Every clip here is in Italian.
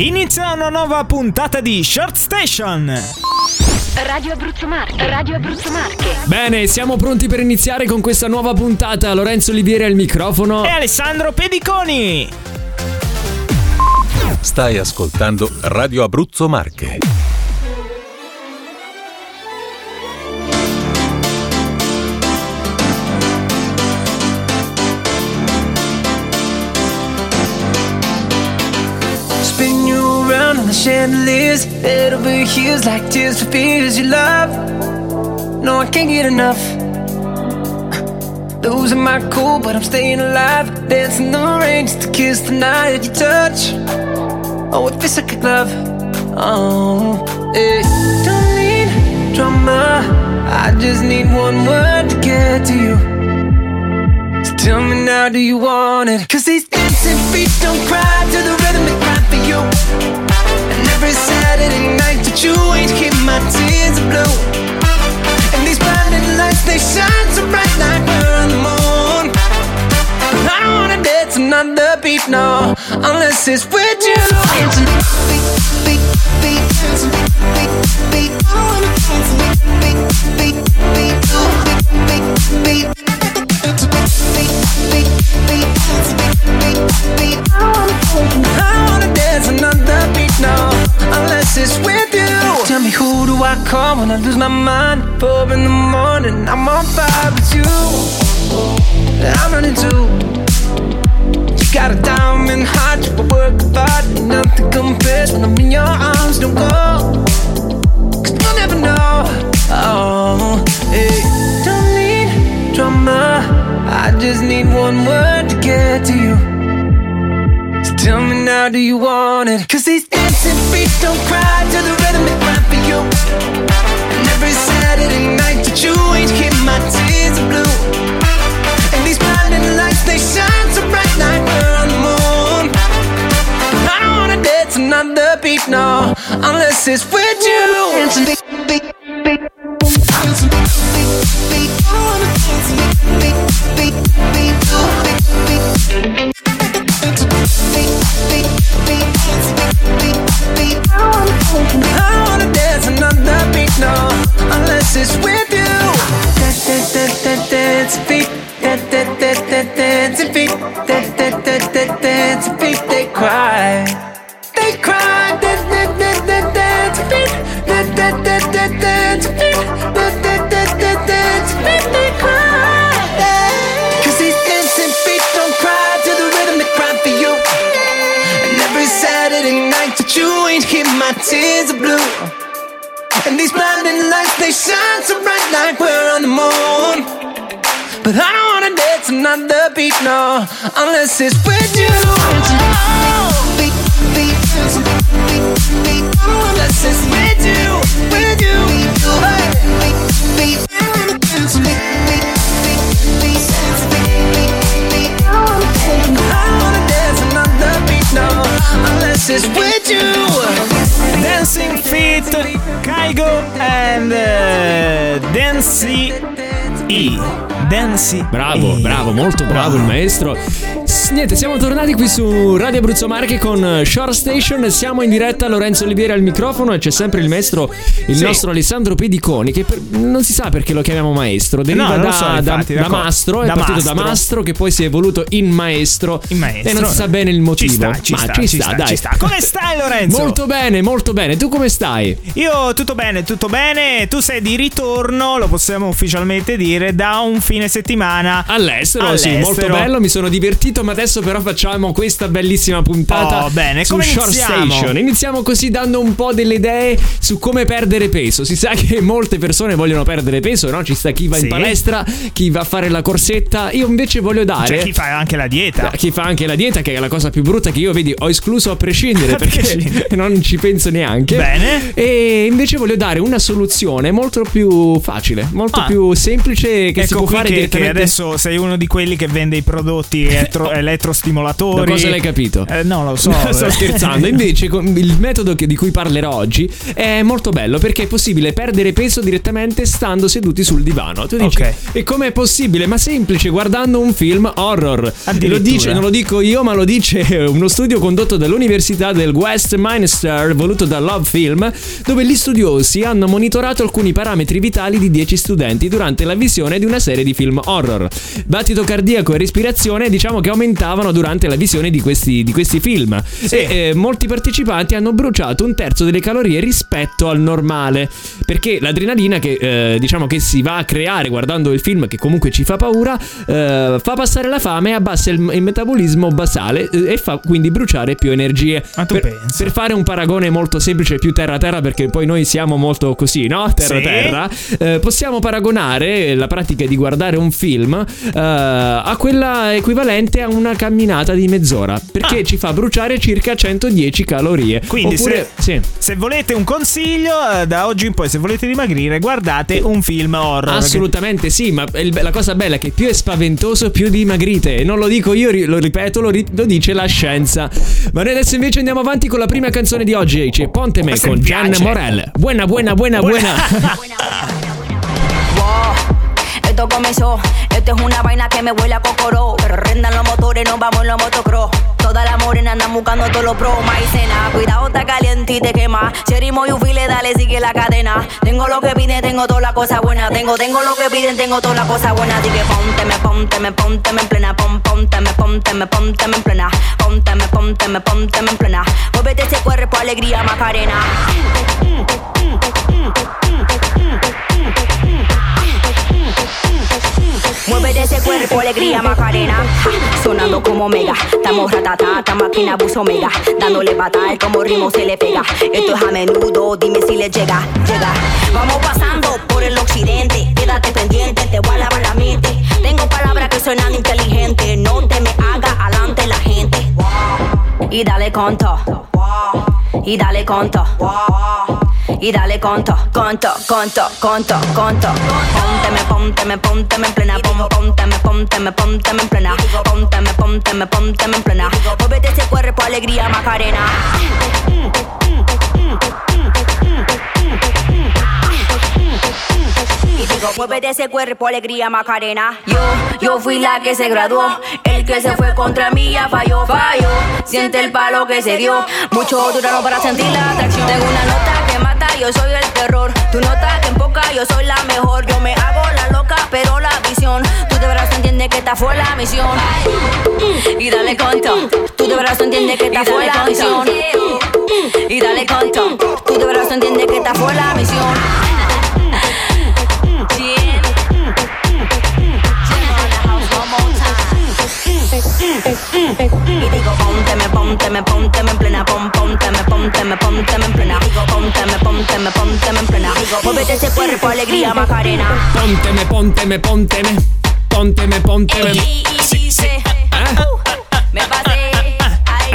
Inizia una nuova puntata di Short Station. Radio Abruzzo Marche, Radio Abruzzo Marche. Bene, siamo pronti per iniziare con questa nuova puntata. Lorenzo Olivieri al microfono e Alessandro Pediconi. Stai ascoltando Radio Abruzzo Marche. The chandeliers, it over heels like tears for fears you love. No, I can't get enough. Losing my cool, but I'm staying alive. Dancing the rain just to kiss the night you touch. Oh, it feels like a glove. Oh, yeah. Don't need drama. I just need one word to get to you. So tell me now, do you want it? 'Cause these dancing feet don't cry to the rhythm they cry for you. Every Saturday night that you ain't keep my tears of blue. And these blinding lights, they shine so bright like we're on the moon. I don't wanna dance another beat, no, unless it's with you. Dancing, beat, beat, beat, dancing, beat, beat, beat. I wanna dance, beat, beat, beat, beat, beat, beat, beat. I wanna dance another beat now, unless it's with you. Tell me who do I call when I lose my mind? 4 in the morning, I'm on fire with you. I'm running too. You got a diamond heart, you work hard, nothing compares when I'm in your arms. Don't go, 'cause you'll never know. Oh, hey. Don't need drama. I just need one word to get to you. So tell me now, do you want it? 'Cause these dancing feet don't cry to the rhythm they cry for you. And every Saturday night that you ain't keep my tears are blue. And these blinding lights, they shine so bright like we're on the moon. I don't wanna dance another beat, no, unless it's with you. Dancing feet, feet, feet. Dancing feet, feet, feet. I wanna dance with you. Beat, beat, beat, beat. Beat, beat, beat, beat, beat. I wanna dance another beat, no, unless it's with you. Dance, dance, dance, dance, dance, beat. Dance, dance, dance, dance, dance, beat. Dance, dance, dance, dance, dance, beat. They cry, they cry. Dance, dance, dance, dance, dance, beat. Dance, dance, dance, dance, dance, beat. Dance, dance, dance, dance, dance, beat. They cry. You ain't hit my tears of blue. And these blinding lights, they shine so bright like we're on the moon. But I don't wanna dance another beat, no, unless it's with you. Beat, beat, beat, beat, unless it's with you, with you. Beat, beat, beat, beat, beat, I don't wanna dance another beat, no, unless it's with you. Dancing Feet, Kygo and Dancy E. Dancy. Bravo, e. Bravo, molto bravo il maestro. Niente, siamo tornati qui su Radio Abruzzo Marche con Short Station. Siamo in diretta, Lorenzo Olivieri al microfono e c'è sempre il maestro, il sì, nostro Alessandro Pediconi, che non si sa perché lo chiamiamo maestro. Deriva da mastro, è partito da mastro che poi si è evoluto in maestro. E non si sa bene il motivo. Ci sta. Come stai, Lorenzo? Molto bene. Tu come stai? Io tutto bene. Tu sei di ritorno, lo possiamo ufficialmente dire, da un fine settimana all'estero. Sì, molto bello, mi sono divertito, ma adesso però facciamo questa bellissima puntata su come Short Station. Iniziamo così dando un po' delle idee su come perdere peso. Si sa che molte persone vogliono perdere peso, no? Ci sta chi va in palestra, chi va a fare la corsetta. Io invece voglio dare, cioè, chi fa anche la dieta, che è la cosa più brutta che io, vedi, ho escluso a prescindere perché non ci penso neanche. Bene. E invece voglio dare una soluzione molto più facile, molto più semplice, che si può fare direttamente. Che adesso sei uno di quelli che vende i prodotti elettrostimolatori. Da cosa l'hai capito? No, lo so. Sto scherzando. Invece il metodo di cui parlerò oggi è molto bello, perché è possibile perdere peso direttamente stando seduti sul divano. Tu dici, okay, e com'è possibile? Ma semplice, guardando un film horror. Lo dice, non lo dico io, ma lo dice uno studio condotto dall'Università del Westminster, voluto da Love Film, dove gli studiosi hanno monitorato alcuni parametri vitali di 10 studenti durante la visione di una serie di film horror. Battito cardiaco e respirazione, diciamo che aumentavano durante la visione di questi film. Sì. E molti partecipanti hanno bruciato un terzo delle calorie rispetto al normale, perché l'adrenalina che diciamo che si va a creare guardando il film, che comunque ci fa paura, fa passare la fame, abbassa il metabolismo basale e fa quindi bruciare più energie. Ma tu pensa, per fare un paragone molto semplice, più terra-terra, perché poi noi siamo molto così, no? Terra-terra. Sì. Possiamo paragonare la pratica di guardare un film a quella equivalente a una camminata di mezz'ora, perché ci fa bruciare circa 110 calorie. Quindi oppure, se volete un consiglio, da oggi in poi, se volete dimagrire, guardate un film horror. Assolutamente, perché... sì, ma la cosa bella è che più è spaventoso più dimagrite. E non lo dico io, lo ripeto, lo dice la scienza. Ma noi adesso invece andiamo avanti con la prima canzone di oggi, c'è Ponte Me con Gian Morel. Buena, buena, buena, buena. Esto comenzó, esto es una vaina que me huele a cocoró. Pero rendan los motores, nos vamos en los motocross. Toda la morena andan buscando todos los pros. Maicena, cuidado, está caliente y te quema. Cherimo y ufile, dale, sigue la cadena. Tengo lo que piden, tengo toda la cosa buena. Tengo lo que piden, tengo toda la cosa buena. Así que pónteme en plena. Pónteme en plena. Pónteme en plena. Muévete ese cuerpo, alegría, Macarena. Mueve de ese cuerpo, alegría, Macarena. Sonando como mega, estamos ratatá, esta máquina abuso mega. Dándole patada, como ritmo se le pega. Esto es a menudo, dime si le llega. Vamos pasando por el occidente, quédate pendiente, te voy a lavar la mente. Tengo palabras que suenan inteligentes, no te me hagas alante la gente. Y dale conto, y dale conto. Y dale conto. Pónteme en plena. Pónteme en plena. Pónteme en plena. Muévete ese cuerpo, alegría, Macarena. Y digo, muévete ese cuerpo, alegría, Macarena. Yo fui la que se graduó. El que se fue contra mí ya falló. Siente el palo que se dio. Mucho duraron para sentir la atracción. Tengo una nota que mata, yo soy el terror. Tú notas que en poca yo soy la mejor. Yo me hago la loca, pero la visión. Tú de verdad no entiendes que esta fue la misión. Y dale conto. Tú de verdad no entiendes que esta fue la misión. Y dale conto. Tú de verdad no entiendes que esta fue la misión. Y digo, pónteme en plena, pónteme en plena. Digo, pónteme en plena. Digo, muévete ese cuerpo, alegría, Macarena. Pónteme. Me pasé, ay,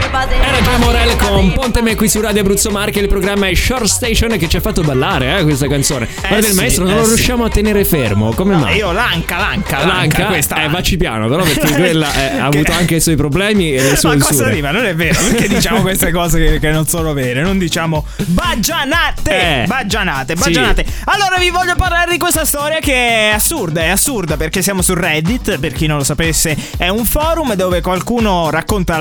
me pasé. Gian Morel con Ponte Me qui su Radio Abruzzo Marche. Il programma è Short Station, che ci ha fatto ballare questa canzone. Guarda, il maestro non lo riusciamo a tenere fermo. Come mai? Io l'anca questa. Vacci piano, però, perché quella ha avuto anche i suoi problemi e le sue usure. Ma cosa arriva? Non è vero, perché diciamo queste cose che non sono vere. Non diciamo baggianate. Sì. Allora vi voglio parlare di questa storia che è assurda, perché siamo su Reddit. Per chi non lo sapesse, è un forum dove qualcuno racconta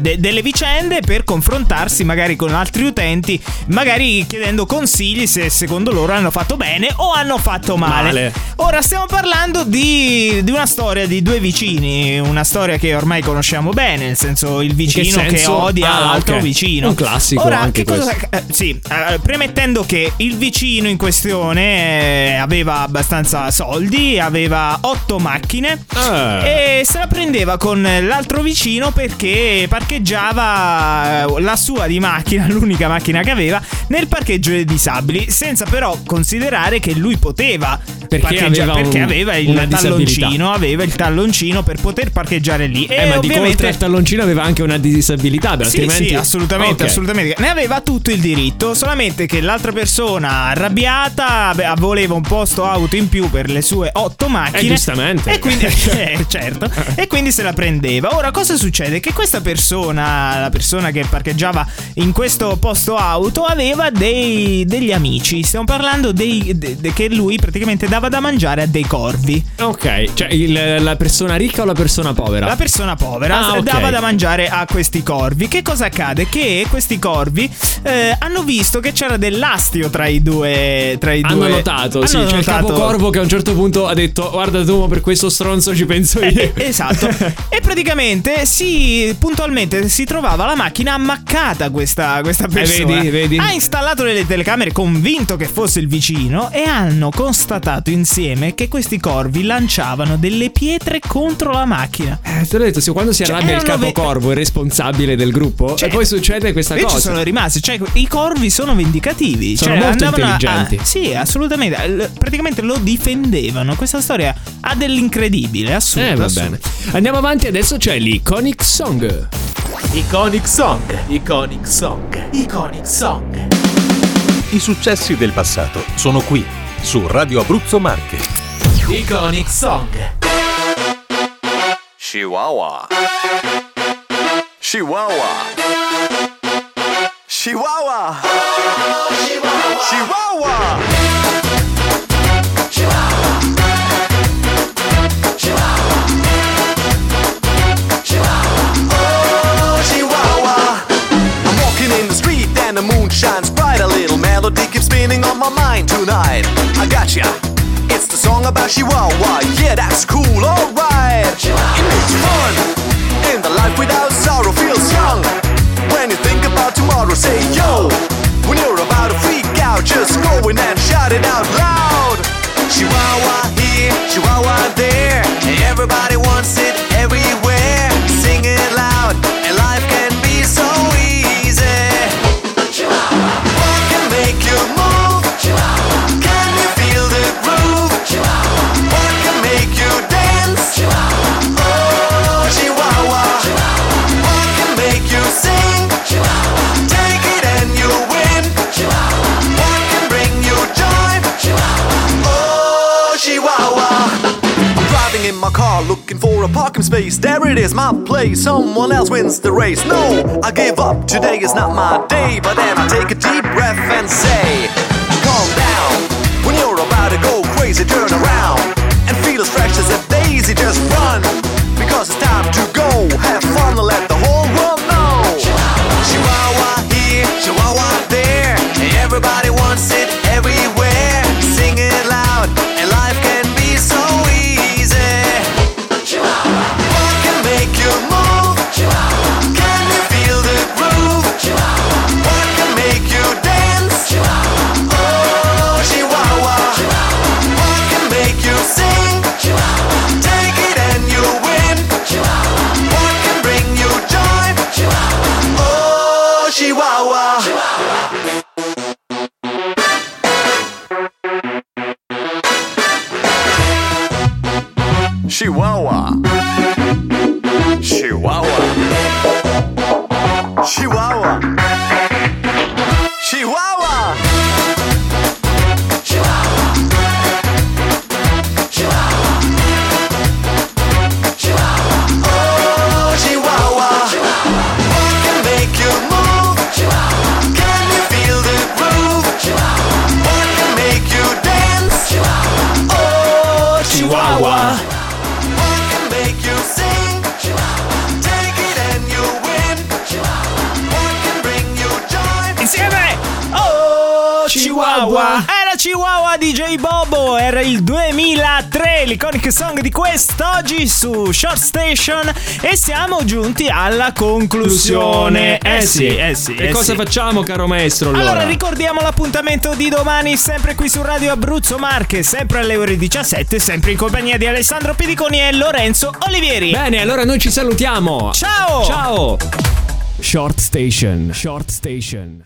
delle vicende per confrontarsi magari con altri utenti, magari chiedendo consigli se secondo loro hanno fatto bene o hanno fatto male. Ora stiamo parlando di una storia di due vicini, una storia che ormai conosciamo bene, nel senso il vicino che odia l'altro vicino. Un classico. Ora, anche premettendo che il vicino in questione aveva abbastanza soldi, aveva 8 macchine e se la prendeva con l'altro vicino perché parcheggiava la sua di macchina, l'unica macchina che aveva, nel parcheggio dei disabili, senza però considerare che lui poteva perché aveva il talloncino per poter parcheggiare lì. E ma di oltre al talloncino aveva anche una disabilità, beh, altrimenti... Sì, assolutamente, okay, assolutamente. Ne aveva tutto il diritto, solamente che l'altra persona arrabbiata voleva un posto auto in più per le sue 8 macchine, giustamente. E quindi certo, e quindi se la prendeva. Ora cosa succede? Che questa persona, la persona che parcheggiava in questo posto auto, aveva degli amici. Stiamo parlando che lui praticamente dava da mangiare a dei corvi. Ok, cioè la persona ricca o la persona povera? La persona povera dava da mangiare a questi corvi. Che cosa accade? Che questi corvi hanno visto che c'era dell'astio tra i due. Hanno notato, sì, c'è il capocorvo che a un certo punto ha detto: guarda tu, per questo stronzo ci penso io. Esatto. E praticamente puntualmente si trovava la macchina ammaccata questa persona. Vedi. Ha installato delle telecamere, convinto che fosse il vicino, e hanno constatato insieme che questi corvi lanciavano delle pietre contro la macchina. Te l'ho detto, quando si arrabbia il capocorvo, il responsabile del gruppo, e poi succede questa cosa. Ci sono rimasti, i corvi sono vendicativi, sono molto intelligenti. Sì, assolutamente. Praticamente lo difendevano. Questa storia ha dell'incredibile, assurdo. Va bene. Andiamo avanti, adesso c'è l'Iconic Song. Iconic Song, Iconic Song, Iconic Song. I successi del passato sono qui su Radio Abruzzo Marche. Iconic Song. Chihuahua, Chihuahua, Chihuahua, Chihuahua, Chihuahua. The moon shines bright, a little melody keeps spinning on my mind tonight. I gotcha, it's the song about Chihuahua. Yeah, that's cool, alright. It makes you fun, and the life without sorrow feels young. When you think about tomorrow, say yo. When you're about to freak out, just go in and shout it out loud. Chihuahua here, Chihuahua there, everybody wants it everywhere. Sing it loud, and life can be so easy. What can make you move? Chihuahua. Can you feel the groove? Chihuahua. What can make you dance? Chihuahua. Oh, Chihuahua. Chihuahua. What can make you sing? Chihuahua. Take it and you win. Chihuahua. What can bring you joy? Chihuahua. Oh, Chihuahua. I'm driving in my car looking for a parking space. There it is, my place. Someone else wins the race. No, I give up. Today is not my day. But then I take a deep breath and say, calm down. When you're about to go crazy, turn around and feel as fresh as a daisy. Just run, because it's time to go. Have fun and let the whole world know. Chihuahua here, Chihuahua there, everybody wants it everywhere. Sing it loud, and life can be so easy. What can make you move? Chihuahua. Can you feel the groove? Chihuahua. What can make you dance? Chihuahua. Oh, Chihuahua. Chihuahua. What can make you sing? Chihuahua. Take it and you win. Chihuahua. What can bring you joy? Chihuahua. Oh, Chihuahua. Chihuahua. Chihuahua, Chihuahua, Chihuahua, Chihuahua, Chihuahua, Chihuahua, Chihuahua, oh Chihuahua, Chihuahua. What can make you move? Chihuahua. Can you feel the groove? Chihuahua. What can make you dance? Chihuahua, oh Chihuahua, Chihuahua. Chihuahua. Era Chihuahua, DJ Bobo. Era il 2003, l'iconic song di quest'oggi su Short Station. E siamo giunti alla conclusione. Cosa facciamo, caro maestro? Allora ricordiamo l'appuntamento di domani, sempre qui su Radio Abruzzo Marche, sempre alle ore 17, sempre in compagnia di Alessandro Pediconi e Lorenzo Olivieri. Bene, allora noi ci salutiamo. Ciao. Short Station.